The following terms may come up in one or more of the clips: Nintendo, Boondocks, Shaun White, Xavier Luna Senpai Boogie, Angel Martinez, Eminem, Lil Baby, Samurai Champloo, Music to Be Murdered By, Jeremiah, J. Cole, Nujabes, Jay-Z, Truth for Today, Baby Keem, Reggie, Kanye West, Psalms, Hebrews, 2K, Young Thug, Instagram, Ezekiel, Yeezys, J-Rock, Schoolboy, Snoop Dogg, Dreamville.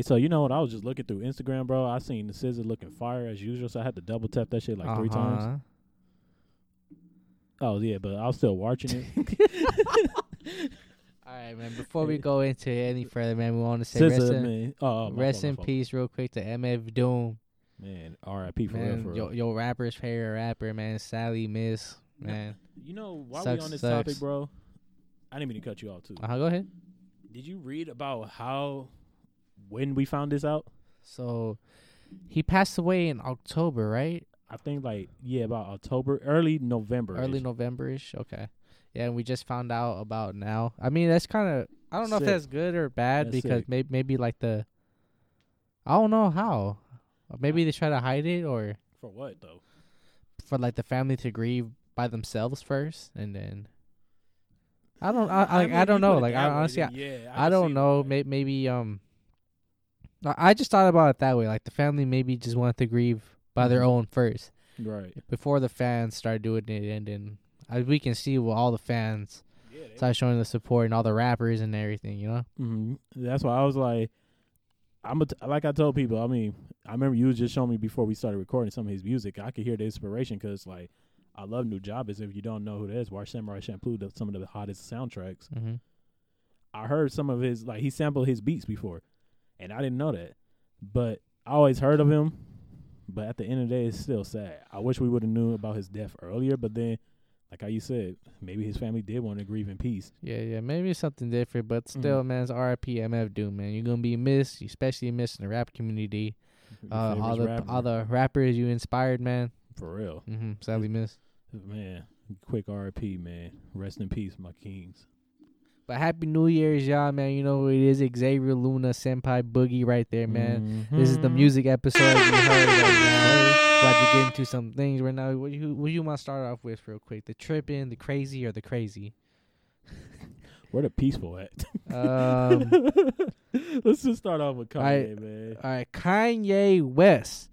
Hey, so you know what? I was just looking through Instagram, bro. I seen the scissor looking fire as usual, so I had to double tap that shit like 3 times. Oh, yeah, but I was still watching it. All right, man. Before we go into any further, man, we want to say rest in peace real quick to MF Doom. Man, R.I.P. for real. Your rapper's favorite rapper, man. Sadly missed, man. You know, while we on this topic, bro, I didn't mean to cut you off, too. Go ahead. Did you read about when we found this out? So, he passed away in October, right? I think, about October, early November. Early November-ish, okay. Yeah, and we just found out about now. I mean, that's kind of, I don't know if that's good or bad, because maybe I don't know how. Maybe they try to hide it, or... For what, though? For, the family to grieve by themselves first, and then... I don't know. I don't know. Maybe, I just thought about it that way. The family maybe just wanted to grieve by their own first. Right. Before the fans start doing it, and then we can see all the fans start showing the support and all the rappers and everything, you know? Mm-hmm. That's why I was like... like I told people, I mean, I remember you was just showing me before we started recording some of his music. I could hear the inspiration because, I love Nujabes. If you don't know who that is, watch Samurai Champloo, some of the hottest soundtracks. Mm-hmm. I heard some of his, he sampled his beats before, and I didn't know that. But I always heard of him, but at the end of the day, it's still sad. I wish we would have knew about his death earlier, but then, like how you said, maybe his family did want to grieve in peace. Yeah, maybe it's something different, but still, man, it's R.I.P. MF Doom, man. You're going to be missed, especially missed in the rap community. All the rappers you inspired, man. For real. Mm-hmm, sadly missed. Man, quick R.I.P., man. Rest in peace, my kings. But Happy New Year's, y'all, man. You know it is Xavier Luna Senpai Boogie right there, man. Mm-hmm. This is the music episode. You heard right now. About to get into some things right now. What you want to start off with real quick? The tripping, the crazy, or the crazy? Where the peaceful at? Let's just start off with Kanye, man. All right, Kanye West.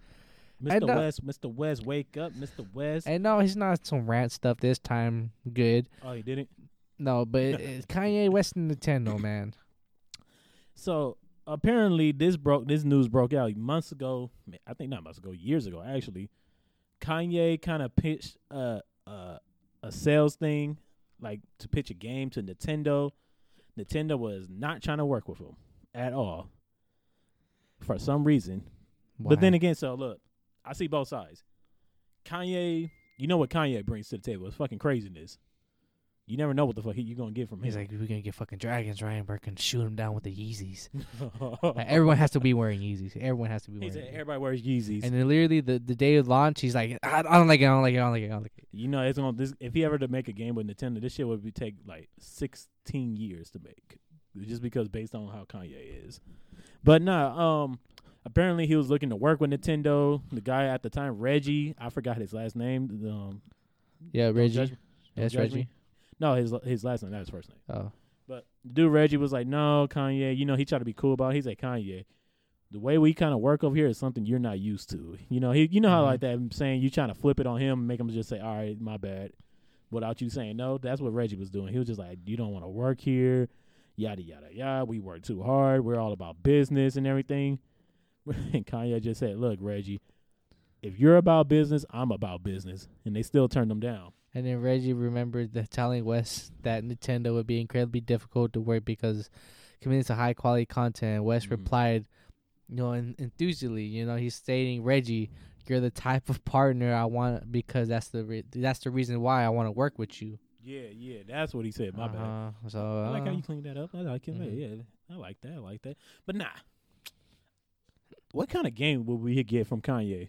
Mr. West, wake up, Mr. West. And no, he's not some rant stuff this time. Good. Oh, he didn't? No, but it's Kanye West and Nintendo, man. So... Apparently, this news broke out months ago. I think not months ago, years ago, actually. Kanye kind of pitched a sales thing, to pitch a game to Nintendo. Nintendo was not trying to work with him at all for some reason. Why? But then again, so look, I see both sides. Kanye, you know what Kanye brings to the table? It's fucking craziness. You never know what the fuck you're going to get from him. He's like, we're going to get fucking dragons, right? And we're going to shoot him down with the Yeezys. Everyone has to be wearing Yeezys. Everybody wears Yeezys. And then literally the day of launch, he's like, I don't like it. You know, it's on this. If he ever to make a game with Nintendo, this shit would take 16 years to make. Just because based on how Kanye is. But nah, apparently he was looking to work with Nintendo. The guy at the time, Reggie. I forgot his last name. Reggie. That's Reggie. No, his last name, not his first name. Oh. But dude Reggie was like, no, Kanye, you know, he tried to be cool about it. He's like, Kanye, the way we kind of work over here is something you're not used to. You know, how that saying you trying to flip it on him, make him just say, all right, my bad, without you saying no. That's what Reggie was doing. He was just like, you don't want to work here, yada, yada, yada. We work too hard. We're all about business and everything. And Kanye just said, look, Reggie, if you're about business, I'm about business. And they still turned him down. And then Reggie remembered telling West that Nintendo would be incredibly difficult to work because committed to high-quality content. West replied, enthusiastically, he's stating, Reggie, you're the type of partner I want because that's the reason why I want to work with you. Yeah, that's what he said. My bad. So, I like how you cleaned that up. I like it. Mm-hmm. Yeah, I like that. But nah, what kind of game would we get from Kanye?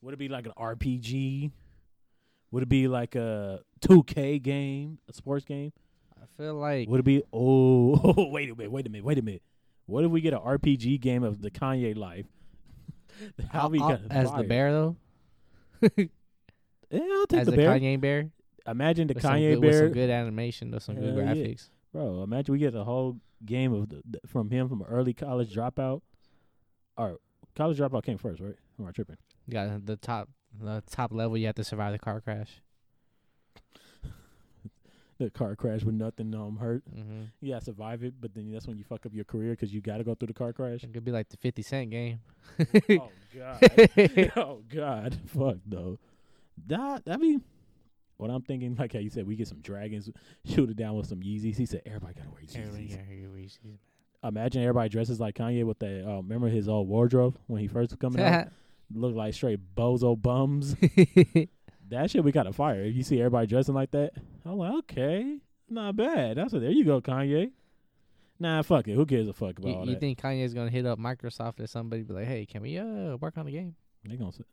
Would it be like an RPG? Would it be like a 2K game, a sports game? I feel like... Would it be... Oh, wait a minute. What if we get an RPG game of the Kanye life? As the bear, though? Yeah, I'll take the bear. As the Kanye bear? Imagine the Kanye bear. With some good animation, though, some good graphics. Yeah. Bro, imagine we get a whole game of from early college dropout. All right, college dropout came first, right? Am I tripping? Yeah, the top level, you have to survive the car crash. the car crash with nothing hurt. Mm-hmm. You gotta survive it, but then that's when you fuck up your career because you gotta go through the car crash. It could be like the 50 Cent game. Oh god. Oh god. Fuck though. I mean, what I'm thinking, like how you said, we get some dragons, shoot it down with some Yeezys. He said everybody gotta wear Yeezys. Everybody gotta wear Yeezys. Imagine everybody dresses like Kanye with that. Remember his old wardrobe when he first was coming out? Looked like straight bozo bums. That shit, we got a fire. If you see everybody dressing like that, I'm like, okay, not bad. That's what, there you go, Kanye. Nah, fuck it. Who gives a fuck about all that? You think Kanye's going to hit up Microsoft or somebody be like, hey, can we work on the game? They gonna say,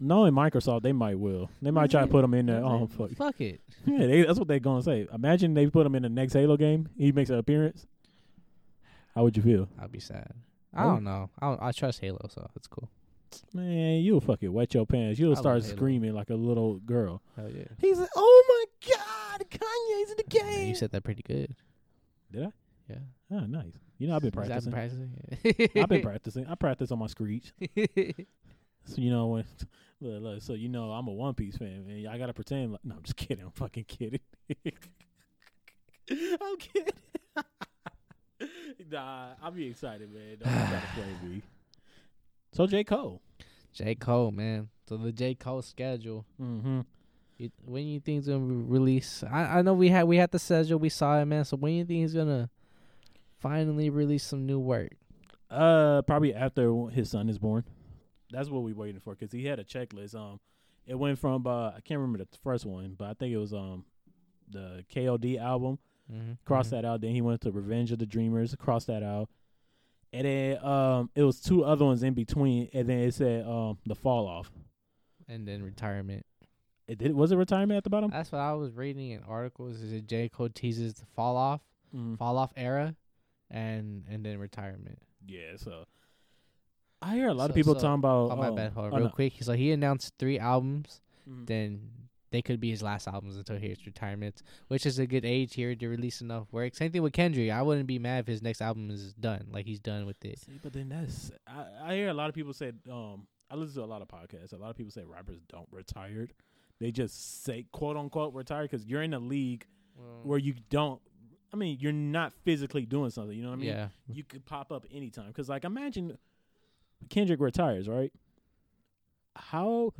knowing Microsoft, they might will. They might try to put him in there. Oh, fuck it. Yeah, that's what they're going to say. Imagine they put him in the next Halo game. He makes an appearance. How would you feel? I'd be sad. I don't know. I trust Halo, so it's cool. Man, you'll fucking wet your pants. You'll start screaming like a little girl. Hell yeah. He's like, oh my God, Kanye's in the game. You said that pretty good. Did I? Yeah. Oh, nice. You know, I've been practicing. I practice on my screech. So, you know, when, look, so, you know, I'm a One Piece fan, man. I got to pretend. Like, no, I'm just kidding. I'm fucking kidding. I'm kidding. Nah, I'll be excited, man. Don't try to play me. So J. Cole, man. So the J. Cole schedule. Mm-hmm. When you think it's gonna be released? I know we had the schedule. We saw it, man. So when you think he's gonna finally release some new work? Probably after his son is born. That's what we're waiting for because he had a checklist. It went from I can't remember the first one, but I think it was the K.O.D. album. Mm-hmm. Cross that out. Then he went to Revenge of the Dreamers. Cross that out. And then it was two other ones in between, and then it said the fall off, and then retirement. Was it retirement at the bottom? That's what I was reading in articles. Is it J. Cole teases the fall off, era, and then retirement? Yeah. So I hear a lot of people talking about. Oh my bad. Hold on, real quick. So he announced 3 albums. Mm-hmm. Then they could be his last albums until his retirement, which is a good age here to release enough work. Same thing with Kendrick. I wouldn't be mad if his next album is done. Like, he's done with it. See, but then that's... I hear a lot of people say... I listen to a lot of podcasts. A lot of people say rappers don't retire. They just say, quote-unquote, retire because you're in a league where you don't... I mean, you're not physically doing something. You know what I mean? Yeah. You could pop up anytime. Because, like, imagine Kendrick retires, right? How...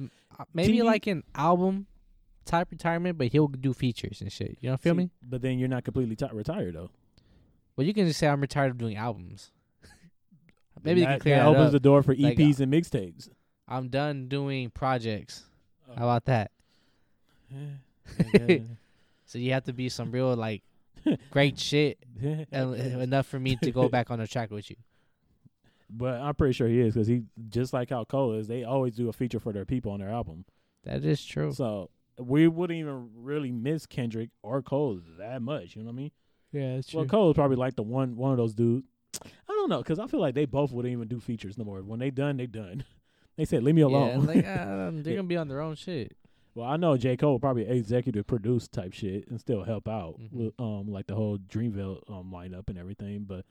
Maybe, like, an album... type retirement, but he'll do features and shit. You know, feel me? But then you're not completely retired though. Well, you can just say I'm retired of doing albums. Maybe they can clear that opens up. The door for EPs like, and mixtapes. I'm done doing projects. Oh. How about that? Yeah. So you have to be some real like great shit enough for me to go back on the track with you. But I'm pretty sure he is because he just like how Cole is. They always do a feature for their people on their album. That is true. So. We wouldn't even really miss Kendrick or Cole that much. You know what I mean? Yeah, that's true. Well, Cole's probably like the one of those dudes. I don't know, because I feel like they both wouldn't even do features no more. When they done, they done. They said, leave me alone. Yeah, like, they're going to be on their own shit. Well, I know J. Cole probably executive produce type shit and still help out with like the whole Dreamville lineup and everything. But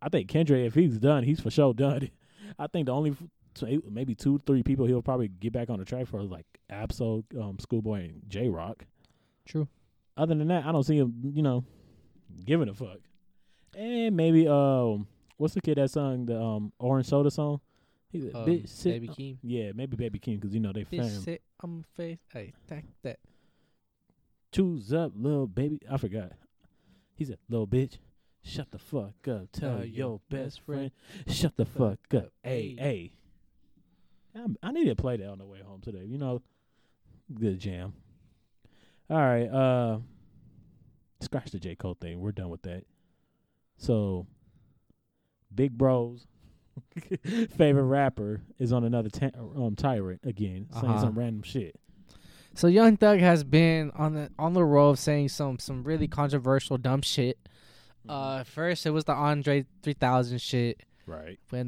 I think Kendrick, if he's done, he's for sure done. I think the only... So maybe 2-3 people he'll probably get back on the track for like Absol, Schoolboy, and J-Rock. True. Other than that, I don't see him, you know, giving a fuck. And maybe what's the kid that sung the Orange Soda song? He's a bitch. Sit, Baby Keem. Yeah, maybe Baby Keem because you know they fam. Bitch sit on my face. Hey, tack that. Choose up, little baby. I forgot. He said, little bitch. Shut the fuck up. Tell your best friend. Shut the fuck up. Hey. I need to play that on the way home today. You know, good jam. All right. Scratch the J. Cole thing. We're done with that. So, Big Bro's favorite rapper is on another tirade again, saying some random shit. So, Young Thug has been on the road of saying some really controversial, dumb shit. First, it was the Andre 3000 shit. Right. When,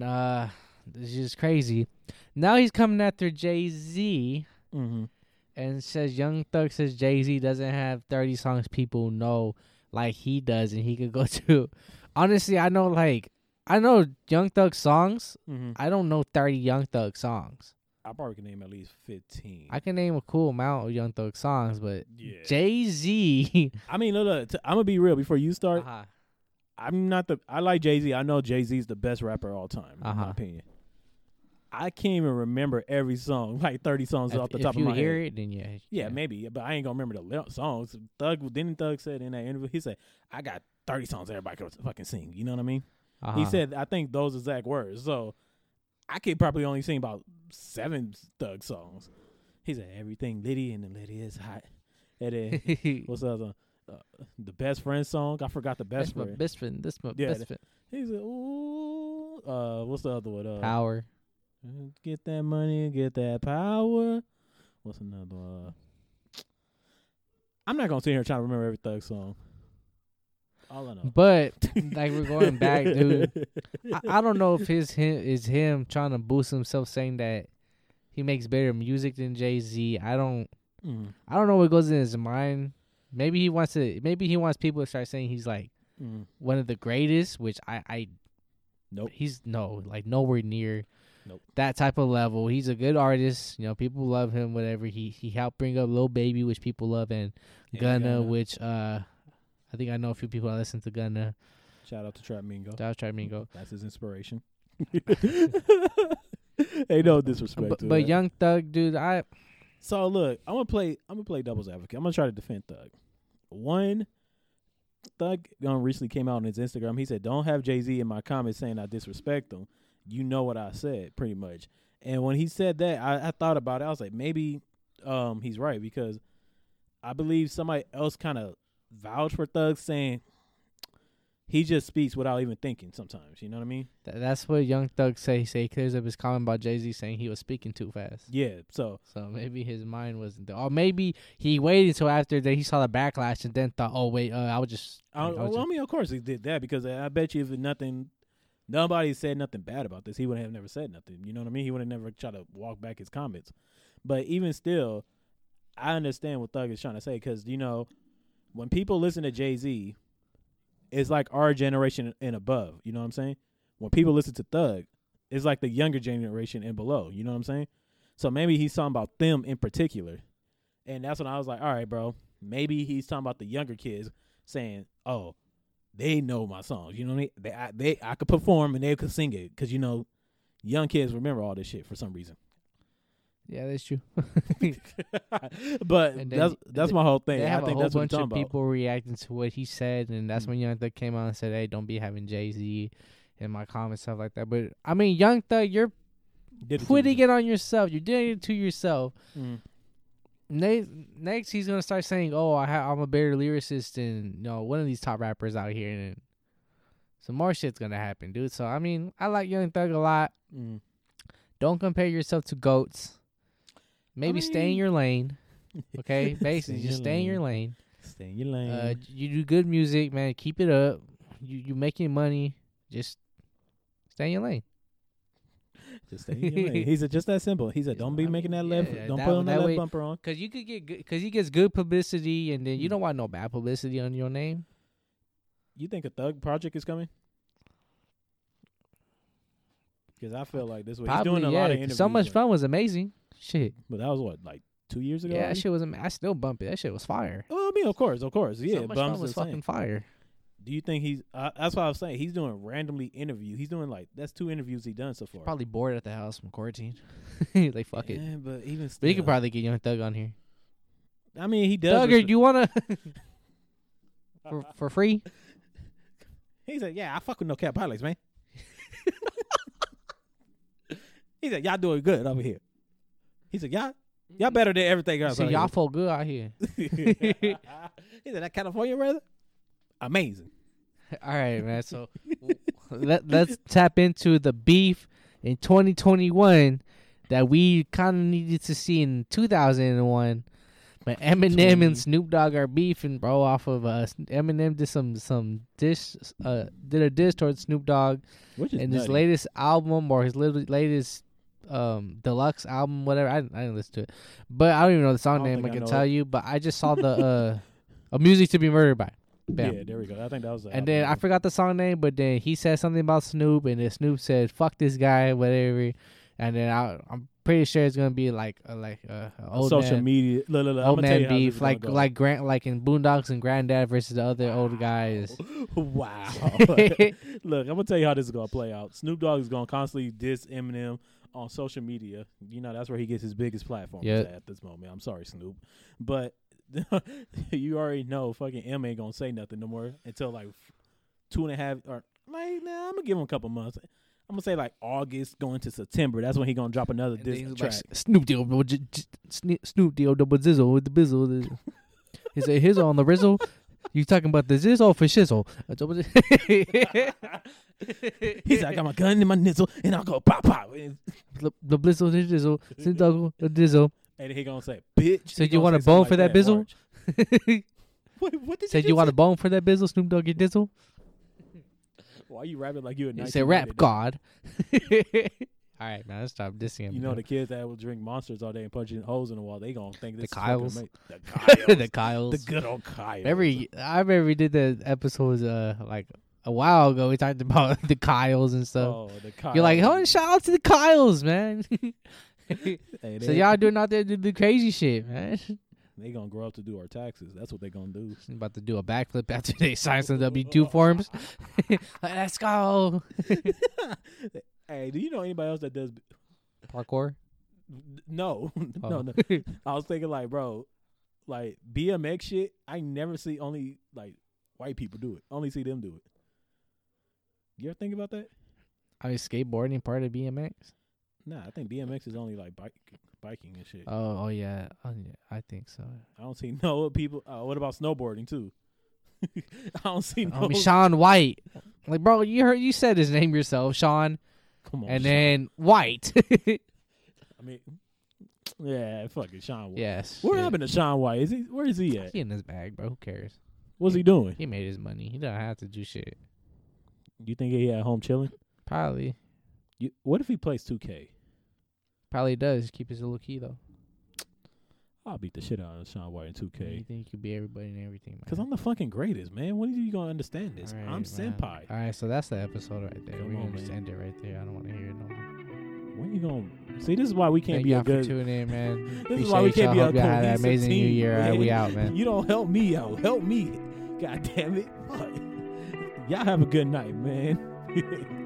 this is just crazy. Now he's coming after Jay-Z and says, Young Thug says Jay-Z doesn't have 30 songs people know like he does and he could go to. Honestly, I know Young Thug songs. I don't know 30 Young Thug songs. I probably can name at least 15. I can name a cool amount of Young Thug songs, but Jay-Z. I mean, look, I'm gonna be real. Before you start, I like Jay-Z. I know Jay-Z's the best rapper of all time, in my opinion. I can't even remember every song, like 30 songs off the top of my head. If you hear it, then yeah, maybe. But I ain't gonna remember the songs. Thug said in that interview, he said, "I got 30 songs everybody can fucking sing." You know what I mean? He said, I think those exact words. So I could probably only sing about 7 Thug songs. He said, "Everything Liddy and the Liddy is hot." And then what's the other? The best friend song. I forgot the best friend. Best friend. He said, "Ooh." What's the other one? Power. Get that money, get that power. What's another one? I'm not going to sit here trying to remember every Thug song. All I know. But, like, we're going back, dude. I don't know if him trying to boost himself, saying that he makes better music than Jay-Z. I don't know what goes in his mind. Maybe he wants people to start saying he's, like, one of the greatest, which I nope. He's, nowhere near. Nope. That type of level. He's a good artist. You know, people love him, whatever. He helped bring up Lil Baby, which people love, and Gunna, which I think I know a few people that listen to Gunna. Shout out to Trap Mingo. That's his inspiration. Hey, no disrespect to but Young Thug, dude, So, look, I'm gonna play devil's advocate. I'm going to try to defend Thug. One, Thug recently came out on his Instagram. He said, "Don't have Jay-Z in my comments saying I disrespect him. You know what I said," pretty much. And when he said that, I thought about it. I was like, maybe he's right, because I believe somebody else kind of vouched for Thug, saying he just speaks without even thinking sometimes. You know what I mean? That's what Young Thug say. He say he clears up his comment about Jay-Z saying he was speaking too fast. Yeah, so maybe his mind wasn't there. Or maybe he waited until after that he saw the backlash and then thought, oh, wait, I was just... I mean, of course he did that, because I bet you if nothing... Nobody said nothing bad about this, he would have never said nothing. You know what I mean? He would have never tried to walk back his comments. But even still, I understand what Thug is trying to say, because, you know, when people listen to Jay-Z, it's like our generation and above. You know what I'm saying? When people listen to Thug, it's like the younger generation and below. You know what I'm saying? So maybe he's talking about them in particular. And that's when I was like, all right, bro, maybe he's talking about the younger kids, saying, oh, they know my songs, you know what I mean? I could perform and they could sing it, because, you know, young kids remember all this shit for some reason. Yeah, that's true. But that's my whole thing. I think that's what I'm talking about. They have a whole bunch of people reacting to what he said, and that's when Young Thug came out and said, "Hey, don't be having Jay-Z in my comments," stuff like that. But I mean, Young Thug, you're putting it on yourself. You're doing it to yourself. Mm. Next, he's gonna start saying, "Oh, I'm a better lyricist than, you know, one of these top rappers out here," and some more shit's gonna happen, dude. So I mean, I like Young Thug a lot. Mm. Don't compare yourself to goats. Maybe stay in your lane, okay? Basically, just stay in your lane. Stay in your lane. You do good music, man. Keep it up. You making money. Just stay in your lane. Just stay in your lane. He said, just that simple. He said, don't be making that left. Don't put on that left bumper on. Because you could get, because he gets good publicity, and then you don't want no bad publicity on your name. You think a Thug project is coming? Because I feel like this way. Probably, he's doing a lot of interviews. So Much Fun was amazing. Shit. But that was what, like 2 years ago? Yeah, that shit was amazing. I still bump it. That shit was fire. Well, I mean, of course. Yeah, So Much Fun was fucking fire. Do you think he's... that's what I was saying. He's doing randomly interview. He's doing, like... That's 2 interviews he's done so far. Probably bored at the house from quarantine. Like, fuck it. Yeah, but even still... But he could probably get Young Thug on here. I mean, he does... Thugger, do you want to... for free? He said, yeah, I fuck with no cat pilots, man. He said, y'all doing good over here. He said, y'all better than everything else. See, y'all feel good out here. He said, that California brother? Amazing. All right, man. So let's tap into the beef in 2021 that we kind of needed to see in 2001. But Eminem and Snoop Dogg are beefing, bro, off of us. Eminem did a diss towards Snoop Dogg in his latest album, or his latest deluxe album, whatever. I didn't listen to it, but I don't even know the song name. I can tell you, but I just saw the a Music to Be Murdered By. Bam. Yeah, there we go. I think that was the album. Then I forgot the song name, but then he said something about Snoop, and then Snoop said, fuck this guy, whatever. And then I'm pretty sure it's gonna be like a old social man, media old man beef, like Grant, like in Boondocks and Granddad versus the other old guys. Wow. Look, I'm gonna tell you how this is gonna play out. Snoop Dogg is gonna constantly diss Eminem on social media. You know, that's where he gets his biggest platforms at this moment. I'm sorry, Snoop, but you already know fucking M ain't gonna say nothing no more until like 2.5 or like. Nah, I'm gonna give him a couple months. I'm gonna say like August going to September. That's when he gonna drop another diss track. Like, Snoop Dogg double zizzle with the bizzle. He said hizzle on the rizzle. You talking about the zizzle for shizzle? He's like, I got my gun in my nizzle and I'll go pop pop. The blizzle, the dizzle, Snoop Dogg, the dizzle. And he gonna say, bitch. So you want a bone for that bizzle? What did he say? Said you want a bone for that bizzle, Snoop Dogg, your dizzle? Why are you rapping like you a nice? You say rap god. All right, man, let's stop dissing him. You know the kids that will drink monsters all day and punch holes in the wall, they gonna think this is fucking amazing. The Kyles. The good old Kyles. I remember we did the episodes like a while ago. We talked about the Kyles and stuff. Oh, the Kyles. You're like, oh, shout out to the Kyles, man. Hey, so y'all doing out there to do crazy shit, man. They gonna grow up to do our taxes. That's what they gonna do. I'm about to do a backflip after they sign some W-2 forms. Let's go. Hey, do you know anybody else that does parkour? No, oh. No. I was thinking like, bro, like BMX shit. I never see only like white people do it. Only see them do it. You ever think about that? I mean, skateboarding part of BMX. Nah, I think BMX is only like biking and shit. Oh yeah, I think so. I don't see no people. What about snowboarding too? I don't see no. Shaun White, like bro, you said his name yourself, Shaun. Come on, and Shaun. Then White. I mean, yeah, fucking Shaun White. Yes. What happened to Shaun White? Where is he at? He in his bag, bro. Who cares? What's he doing? He made his money. He don't have to do shit. You think he at home chilling? Probably. What if he plays 2K? Probably does. Keep his little key, though. I'll beat the shit out of Shaun White in 2K. You think you beat everybody and everything, man? Because I'm the fucking greatest, man. When are you going to understand this? Right, I'm man. Senpai. All right, so that's the episode right there. We're going to end it right there. I don't want to hear it no more. When you going to... See, this is why we can't Thank be a good... Thank y'all for tuning in, man. This Appreciate is why we can't y'all. Be a cohesive team. Have an amazing new year. Right, we out, man. You don't help me out. Help me. God damn it. Y'all have a good night, man.